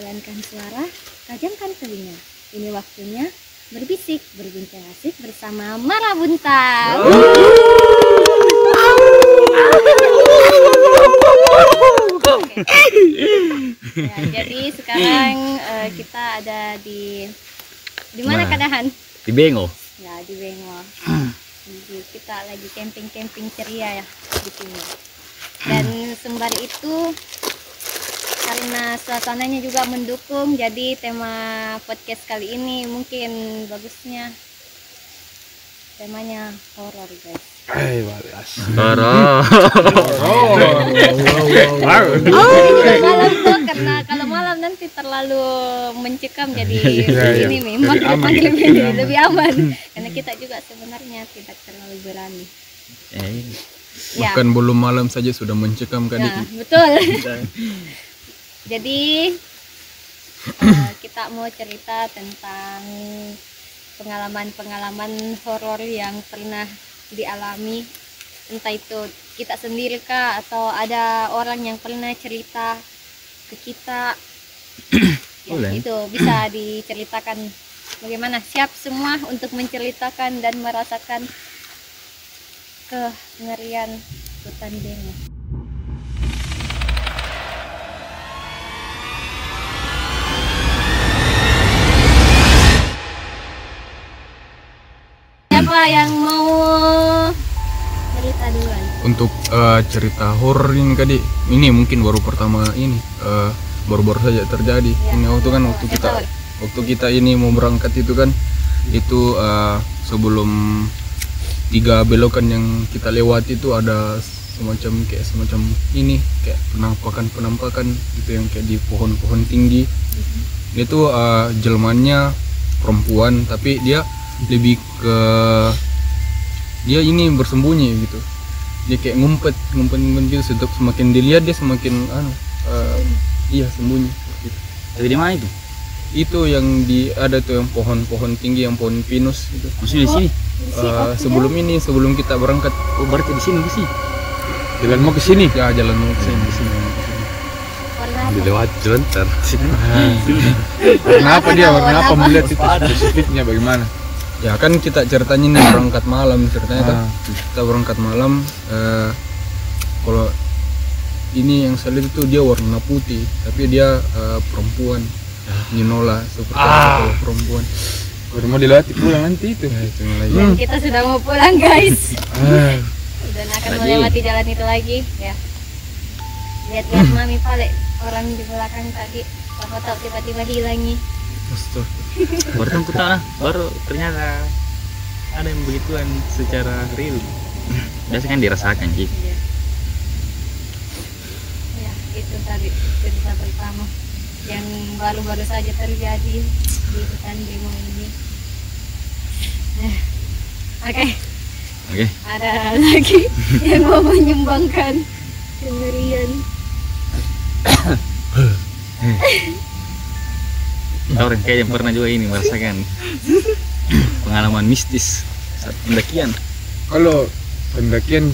melainkan suara tajamkan telinga. Ini waktunya berbisik, berbincang asik bersama Mara Buntal. Ya, jadi sekarang kita ada di mana kadahan? Di Bengo. Ya, di Bengo. Jadi kita lagi camping-camping ceria ya di sini. Dan sembari itu karena suasananya juga mendukung, jadi tema podcast kali ini mungkin bagusnya temanya horor, guys. Horor. Malam tuh, karena kalau malam nanti terlalu mencekam, jadi ini memang lebih aman. Karena kita juga sebenarnya tidak terlalu berani. Bahkan belum malam saja sudah mencekam kan itu. Betul. Jadi kita mau cerita tentang pengalaman-pengalaman horor yang pernah dialami, entah itu kita sendiri kah atau ada orang yang pernah cerita ke kita. Ya, itu bisa diceritakan. Bagaimana, siap semua untuk menceritakan dan merasakan kengerian hutan Bengo? Yang mau cerita duluan untuk cerita horor ini, Kak Di, ini mungkin baru pertama ini baru-baru saja terjadi ya. Ini waktu kan waktu kita ini mau berangkat itu kan itu sebelum tiga belokan yang kita lewati itu ada semacam ini kayak penampakan itu yang kayak di pohon-pohon tinggi. Itu jelmannya perempuan tapi dia lebih ke dia ini bersembunyi gitu, dia kayak ngumpet gitu. Semakin dilihat dia semakin sembunyi gitu. Tapi di mana itu? Itu yang ada tuh yang pohon-pohon tinggi, yang pohon pinus gitu. Maksudnya di sini? Sebelum ini, sebelum kita berangkat. Oh, berarti di sini sih? Jalan mau ke sini? Ya, jalan mau ke sini. Dilewat sebentar. Kenapa dia? Kenapa melihat itu? Spesifiknya bagaimana? Ya kan kita ceritanya nih berangkat malam, ceritanya kan kita berangkat malam. Kalau ini yang saya lihat itu dia warna putih, tapi dia perempuan, Ninola seperti perempuan. Baru mau dilatih pulang nanti itu. Dan kita sudah mau pulang, guys. Dan akan melewati jalan itu lagi, ya. Lihat-lihat mami paling orang di belakang tadi, foto tiba-tiba hilangnya. Baru ternyata ada yang begituan secara real. Biasanya kan dirasakan sih. Ya, itu tadi cerita pertama yang baru-baru saja terjadi di hutan Bengo ini. Oke. Ada lagi yang mau menyumbangkan kengerian. Orang kayak yang pernah juga ini merasakan pengalaman mistis saat pendakian. Kalau pendakian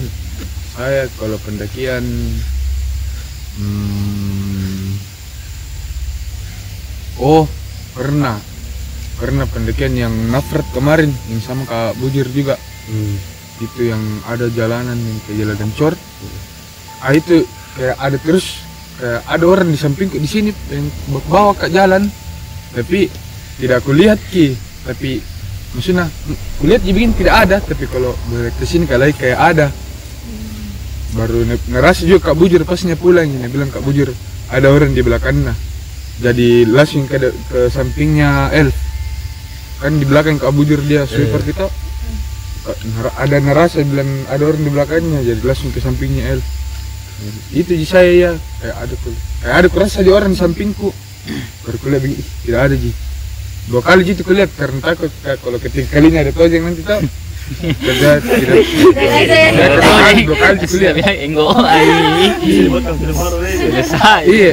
pernah pendakian yang nafret kemarin, yang sama Kak Bujur juga. Itu yang ada jalanan yang kayak jalan short. Itu kayak ada terus, kayak ada orang di sampingku di sini yang bawa ke jalan. Tapi tidak aku lihat Ki, tapi maksudnya aku lihat begini tidak ada, tapi kalau balik ke sini kayak ada. Baru ngerasa juga Kak Bujur pasnya pulang, dia bilang Kak Bujur ada orang di belakangnya. Jadi langsung ke sampingnya Elf. Kan di belakang Kak Bujur dia sweeper kita. Ada ngerasa bilang ada orang di belakangnya, jadi langsung ke sampingnya Elf. Itu di saya ya, kayak ada kurasa di orang di sampingku. Berkuliah begini, tidak ada Ji. 2 kali Ji itu kulihat karena takut kalau ketiga kalinya ada tojeng nanti tau. Tidak 2 kali kulihat. Iya,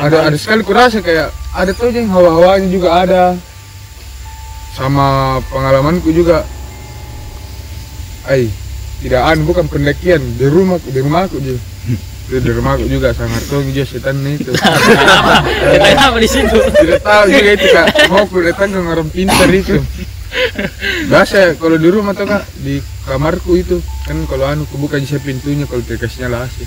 ada sekali kurasa kayak ada tojeng, hawa-hawanya juga ada. Sama pengalamanku juga. Tidak bukan pendakian, di rumahku Ji. Itu di rumah aku juga sangat tuh jujur setan itu. Setan apa di situ? Tidak tahu juga itu kak. Mau kulitan ke orang pintar itu. Biasa kalau di rumah tuh kak di kamarku itu kan kalau anu kubuka aja pintunya kalau terkasnya lah sih.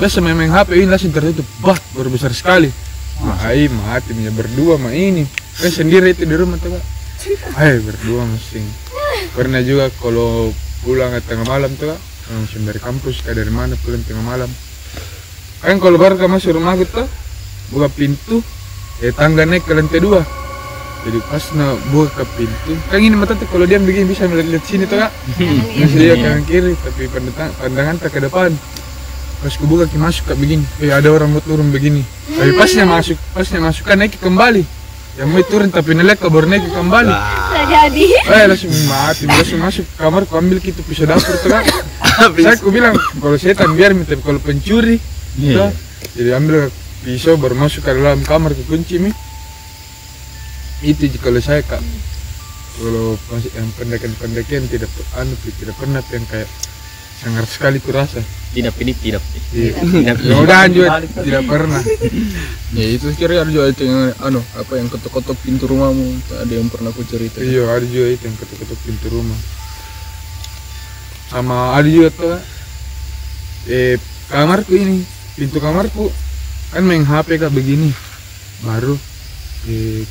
Biasa memang HP ini langsung tertutup bah berbesar sekali. Mahai mati punya berdua mah ini. Kan sendiri itu di rumah tuh kak. Hai berdua masing. Pernah juga kalau pulang tengah malam tuh kak. Langsung dari kampus kak dari mana pulang tengah malam. Kan kalau baru kamu masuk rumah gitu, buka pintu, tangga naik ke lantai 2. Jadi pas nak buka pintu, kan ini mata tuh kalau dia begini bisa melihat sini tuh kak. Masih dia kanan kiri, tapi pandangan tak ke depan. Pas ku buka ki masuk kak begini, ada orang mau turun begini. Tapi pasnya masuk kan naik kembali. Yang mau turun tapi nelek kabur naik kembali. Tidak jadi. Langsung mati, langsung masuk kamar, ku ambil gitu pisau dapur tuh kak. Saya ku bilang kalau setan biar minta kalau pencuri. Yeah. Jadi ambil pisau baru masuk ke dalam kamar kekunci mi. Itu kalau saya kak, kalau yang pendekan-pendekan tidak pernah yang kayak sangat sekali kurasa. Tidak. Mudah juga tidak pernah. Ya itu kira ada juga itu yang apa yang ketok-ketok pintu rumahmu ada yang pernah aku cerita. Iya ada juga itu yang ketok-ketok pintu rumah. Sama ada juga tuh kamarku ini. Pintu kamarku kan main HP kak begini baru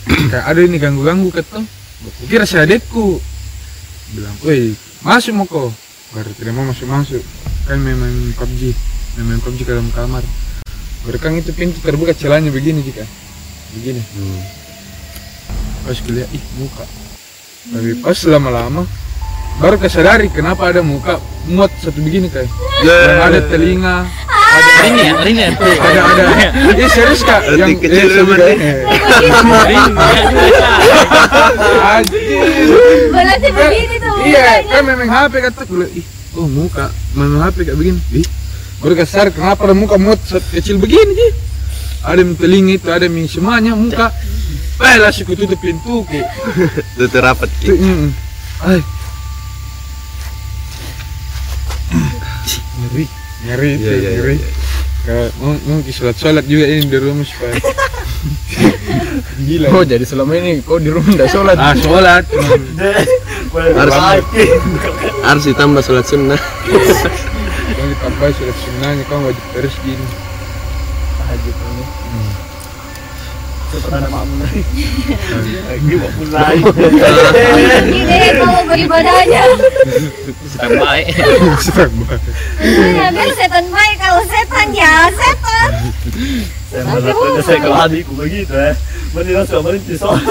kayak ada ini ganggu-ganggu ketemu kira si adekku bilang woi masuk mau kok baru tidak mau masuk kan main PUBG ke dalam kamar baru kan itu pintu terbuka celahnya begini jika begini pas kuliah buka tapi pas lama-lama baru kesadari kenapa ada muka muat satu begini kayak ada telinga Ringnya. Ini serius kak, yang kecil seperti ini. Berarti begini tuh. Iya, kan memang HP kata gue, muka, memang HP kayak begini. Gue kasar, kenapa muka muat kecil begini sih? Ada yang telinga itu, ada yang semuanya muka. Langsung ku tutup pintu ki. Tutup rapat ki. Ngeri itu, ngeri. Mungkin sholat-sholat juga ini di rumah supaya gila. Oh jadi selama ini kau di rumah tidak sholat? Sholat harus ditambah sholat sunnah. Kalau ditambah sholat sunnahnya kau wajib terus gini tahajud ini seperti ada makmum lagi mau pulang ini mau beribadahnya sedang baik biar setan baik kalau setan ya setan saya merasa saya kalau adikku begitu mending langsung berhenti sholat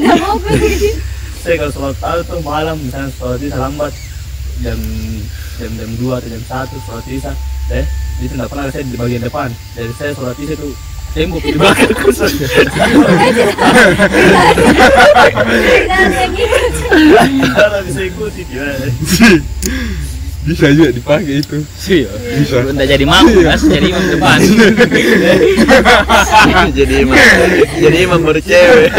gak mau pergi saya kalau sholat tuh malam misalnya sholat isya lambat jam 2 atau jam 1 sholat isya itu gak pernah saya di bagian depan jadi saya sholat isya tuh tembok di belakang khusus. Bisa juga dipakai itu. Bisa. Enggak jadi makmum, jadi imam depan. Jadi imam baru cewek.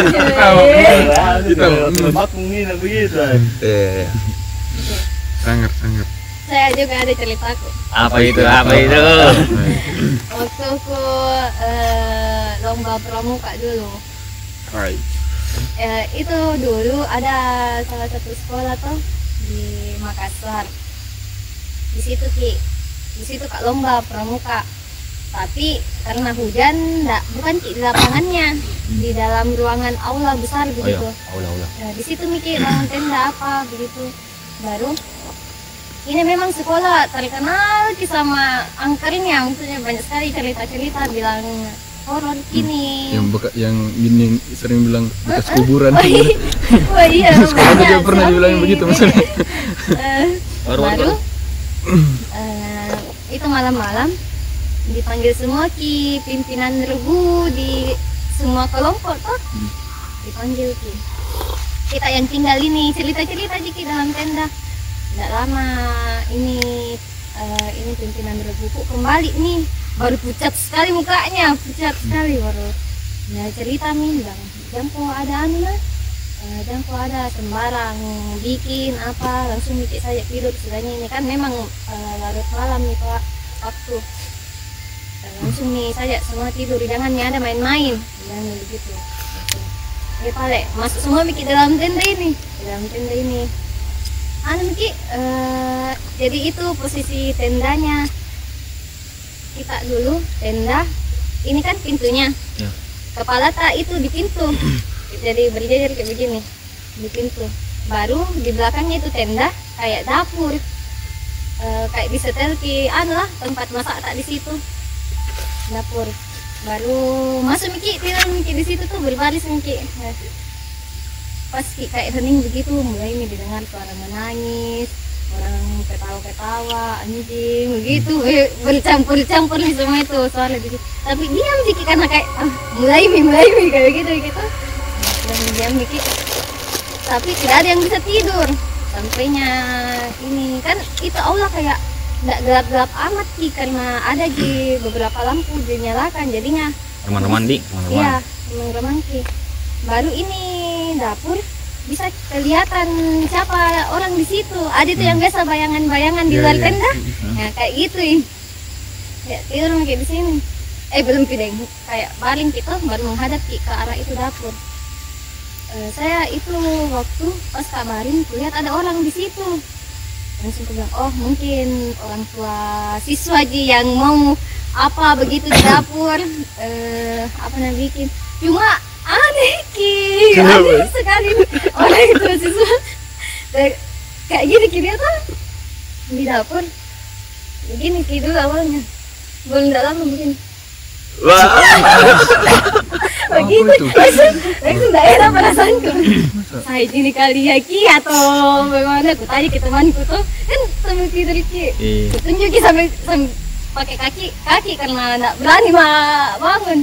Kita makmum ini begitu. Sangat. Saya juga ada ceritaku. Apa itu? Waktu aku lomba pramuka dulu. Hai. Itu dulu ada salah satu sekolah tuh di Makassar. Di situ kak lomba pramuka. Tapi karena hujan, bukan di lapangannya, di dalam ruangan aula besar begitu. Oh, iya. Aula. Nah, di situ Miki bangun tenda apa begitu. Baru ini memang sekolah terkenal sama angkernya, maksudnya banyak sekali cerita-cerita bilang horor kini. Yang ini sering bilang bekas kuburan. Wah iya. Sekolah juga pernah dibilang begitu maksudnya. Baru itu malam-malam dipanggil semua ki pimpinan regu di semua kelompok tuh dipanggil ki. Kita yang tinggal ini cerita-cerita jiki dalam tenda. Tidak lama ini pimpinan regu kembali nih baru pucat sekali mukanya baru ya cerita nih bilang jangko ada sembarang bikin apa langsung bikin saja tidur sudahnya ini kan memang larut malam nih waktu langsung nih saja semua tidur, jangan ya ada main-main, jangan begitu. Ya Pak, masuk semua Miki dalam tenda ini, Anu Miki, jadi itu posisi tendanya. Kita dulu tenda, ini kan pintunya. Ya. Kepala tak itu di pintu, jadi berjejer kayak begini di pintu. Baru di belakangnya itu tenda kayak dapur, kayak disetel ke anu lah tempat masak tak di situ dapur. Baru masuk Miki tidur Miki di situ tuh berbaris Miki. Pas Miki kayak hening begitu mulai ini didengar suara menangis, orang ketawa-ketawa, anjing begitu, bercampur-campur nih semua itu soalnya gitu. Tapi diam Miki karena kayak mulai kayak gitu. Dan diam Miki. Tapi tidak ada yang bisa tidur. Sampainya ini kan itu aula kayak nggak gelap-gelap amat Ki karena ada di beberapa lampu dinyalakan jadinya. Teman-teman di. Iya, teman-teman Ki. Baru ini dapur bisa kelihatan siapa orang di situ. Ada tuh yang biasa bayangan-bayangan di luar tenda. Nah, kayak gitu. Ya, tidur kayak di sini. Belum pindah. Kayak baling kita baru menghadap ke arah itu dapur. Saya itu waktu pas kabarin lihat ada orang di situ. Langsung bilang, "Oh, mungkin orang tua siswa Ji yang mau apa begitu di dapur." Apa namanya bikin. Cuma aneh sekali oleh itu siswa kayak gini kira tuh di dapur begini tidur awalnya belum dalam mungkin begitu langsung daerah perasaanku saya ini kali ya Ki atau bagaimana aku tanya ke temanku tuh kan sambil tidur Ki tunjuki sambil pakai kaki karena nggak berani bangun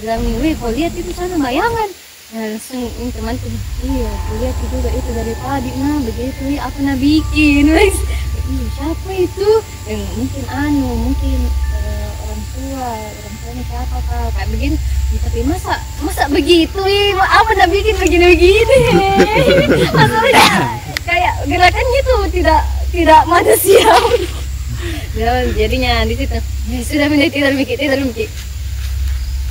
bilang, "Wih, kau lihat itu sana bayangan." Nah, langsung ini temanku, "Iya, kau lihat itu juga itu dari tadi, nah begitu ya apa nak bikin, guys?" "Iya, siapa itu?" "Yang mungkin orang tuanya siapa kau?" Kayak begini, "Tapi masa begitu ya, apa nak bikin begini-begini?" Maksudnya kayak gerakannya tuh tidak manusiawi. Jadinya di situ sudah menjadi tidur Miki.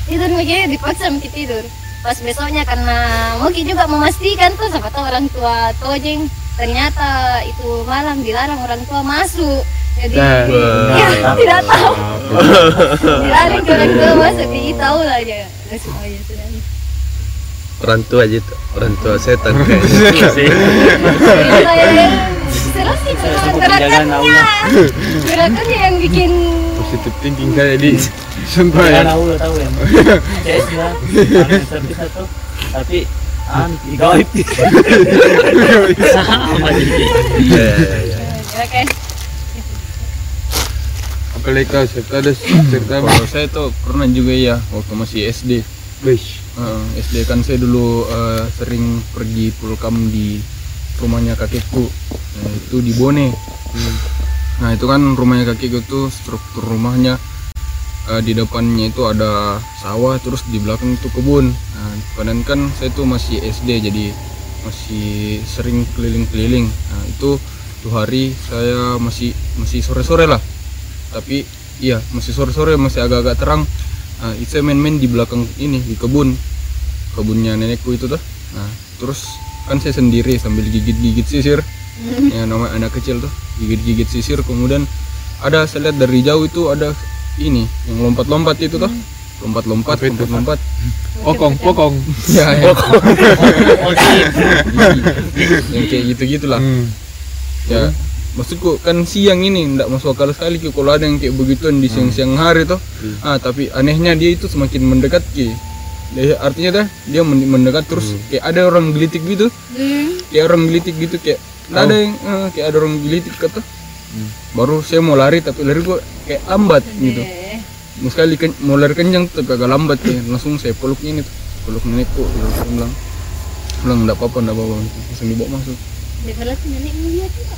Tidur Miki, dipaksa Miki tidur. Pas besoknya karena Miki juga memastikan tuh siapa tahu orang tua tojeng, ternyata itu malam dilarang orang tua masuk. Jadi tidak tahu. Dilarang orang tua masuk, dia tahu lah aja. Orang tua aja tuh, orang tua setan kayaknya sih. Terus sih gerakannya yang bikin positif thinking kayak di sumpah ya tahu ya CS lah service itu tapi gaib sama gitu ya oke kalau cerita bahwa saya tuh pernah juga ya waktu masih SD SD kan saya dulu sering pergi pulkam di rumahnya kakekku itu di Bone. Nah itu kan rumahnya kakekku tuh struktur rumahnya di depannya itu ada sawah terus di belakang itu kebun. Nah, padahal kan saya tuh masih SD jadi masih sering keliling-keliling. Nah itu tuh hari saya masih sore-sore lah. Tapi iya masih sore-sore masih agak-agak terang. Nah, itu saya main-main di belakang ini di kebunnya nenekku itu tuh. Nah terus kan saya sendiri sambil gigit-gigit sisir, yang namanya anak kecil tuh gigit-gigit sisir. Kemudian ada saya lihat dari jauh itu ada ini yang lompat-lompat itu tuh, lompat-lompat, pokong, ya, yang kayak gitu-gitulah. Ya, maksudku kan siang ini nggak masuk akal sekali Ki kalau ada yang kayak begituan di siang-siang hari tuh. Tapi anehnya dia itu semakin mendekat Ki. Artinya dia mendekat terus kayak ada orang gelitik gitu, kayak ada yang kayak ada orang gelitik kata. Baru saya mau lari tapi lari gua kayak lambat gitu. Sekali mau lari kencang tapi agak lambat ya. Langsung saya peluk nenekku, bilang enggak apa-apa, langsung dibawa masuk. Dia peluk nenek ngeliat juga.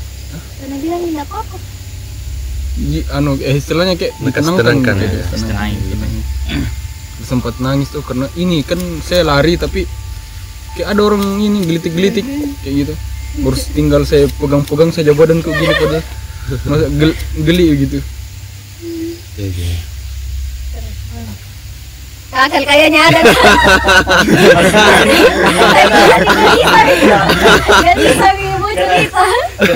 Karena bilang enggak apa-apa. Istilahnya kayak ditenangkan ya. Sempat nangis tuh karena ini kan saya lari tapi kayak ada orang ini gelitik-gelitik kayak gitu. Baru tinggal saya pegang-pegang saja badanku gini pada masa geli gitu. Kakak kayaknya ada. Jadi sambil ibu cerita.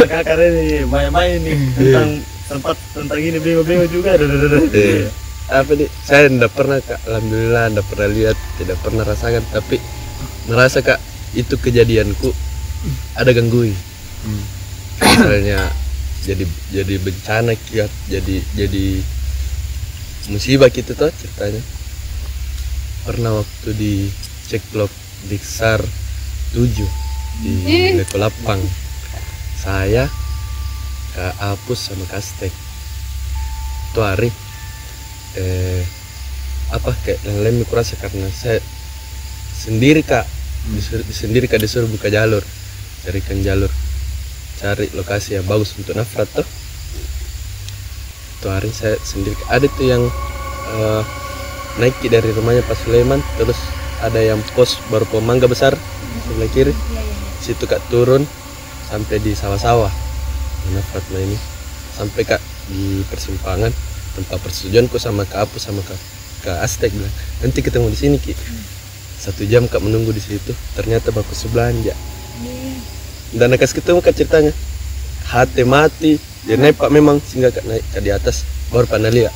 Kakak ini main-main nih tentang sempat tentang ini bingung-bingung juga. Apa nih? Saya tidak pernah kak, alhamdulillah tidak pernah lihat, tidak pernah rasakan, tapi merasa kak itu kejadianku ada gangguin. Misalnya jadi bencana kiat, jadi musibah gitu tuh ceritanya. Pernah waktu di ceklok Diksar 7 di Leko Lapang, saya kak Apus sama Kastek itu hari apa kayak lain-lain kurasa karena saya sendiri kak disuruh buka jalur, carikan jalur, cari lokasi yang bagus untuk nafrat tuh. Tuh hari saya sendiri ada tuh yang naik dari rumahnya Pak Sulaiman, terus ada yang pos baru pemangga besar sebelah kiri, situ kak turun sampai di sawah-sawah nafrat ini sampai kak di persimpangan tempat persetujuanku sama Kak Apus sama Kak Aztek bilang nanti ketemu di sini Ki. 1 jam Kak menunggu di situ, ternyata baku sebelanja. Dan akas ketemu Kak ceritanya. Hati mati, dia naik Pak memang sehingga Kak naik ke di atas baru Pandalia.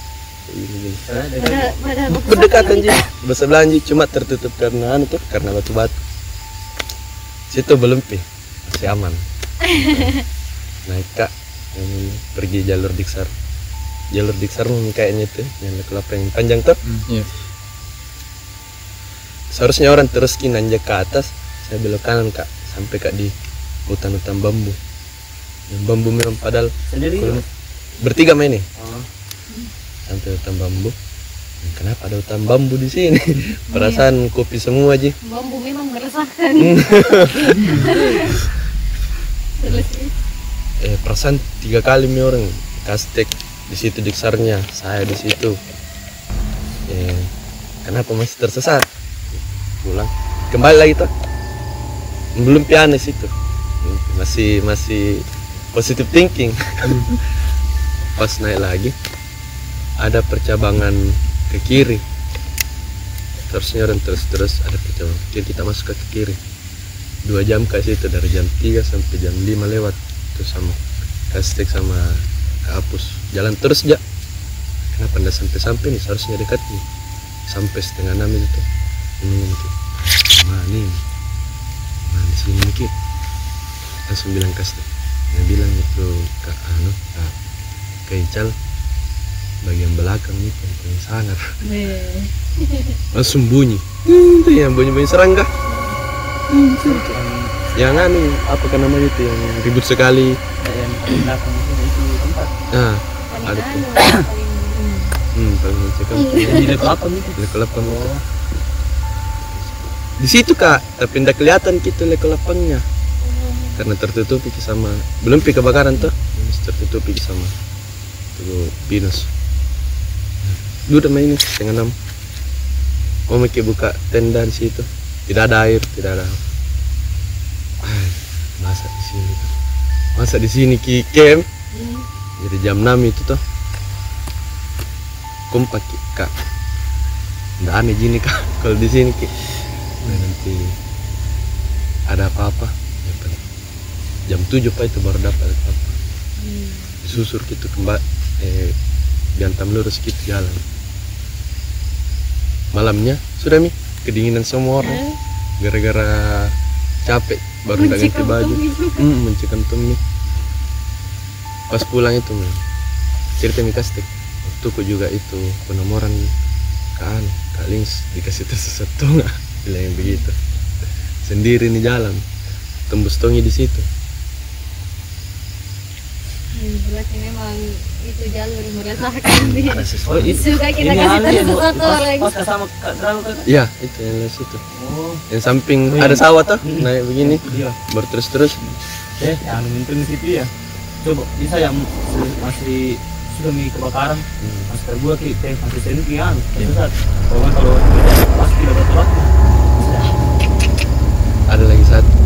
Berdekatan juga, bersebelanja cuma tertutup karena anu tuh, karena batu-batu. Situ belum pi, masih aman. Naik Kak pergi jalur Diksar. Jalur Diksar kayaknya tuh yang kelapa yang panjang tuh. Seharusnya orang terus nanjak ke atas, saya belok kanan kak sampai kak di hutan-hutan bambu. Yang bambu memang padahal bertiga main nih. Sampai hutan bambu. Kenapa ada hutan bambu di sini? Perasaan kopi semua aja. Bambu memang meresahkan. Perasaan 3 kali nih orang Kastek di situ Diksarnya, saya di situ. Kenapa masih tersesat? Pulang, kembali lagi tuh. Belum pianis itu, masih positive thinking. Pas naik lagi, ada percabangan ke kiri. Terusnya orang terus ada percabangan ke kiri, kita masuk ke kiri. 2 jam ke situ dari jam 3 sampai jam 5 lewat itu sama Kastek sama Hapus jalan terus aja. Kenapa anda sampai nih, seharusnya dekat nih. Sampai 5:30 itu mana sini dikit. Langsung bilang Kastek, dia bilang itu ke anu ke Ical bagian belakang nih paling sangar. Langsung bunyi itu yang bunyi serangga yang anu apa kan namanya itu yang ribut sekali yang belakang itu. Nah, ada tuh. Paling cekam. Leko Lapang itu. Di situ kak, tapi tidak kelihatan gitu Leko Lapangnya. Karena tertutupi sama belum pi kebakaran tuh. Tertutupi sama tuh pinus. Udah main ini 5:30. Mau mikir buka tenda di situ. Tidak ada air, tidak ada. Masa di sini Ki Kem. Jadi jam 6 itu tuh kompak kak, nggak aneh gini kak kalau di sini Ki. Nanti ada apa-apa jam 7 pak itu baru dapat apa. Susur gitu kembali diantam lurus gitu jalan. Malamnya sudah mi kedinginan semua orang gara-gara capek baru nggak ganti baju, mencekam tumit. Pas pulang itu cerita Kastek waktu ku juga itu penomoran kan Kak Lings dikasih tersesat tonga bilang begitu sendiri nih jalan tembus tongi di situ. Berarti memang itu jalur meresahkan nih. Suka kita kasih tersesat orang. Iya itu yang di situ. Yang samping ada sawah tuh naik begini baru terus. Yang mungkin situ ya. Coba bisa yang masih sudah mengikuti kebakaran masih terbuat kita masih sentian tersesat kalau tidak pasti dapat waktu. Ada lagi satu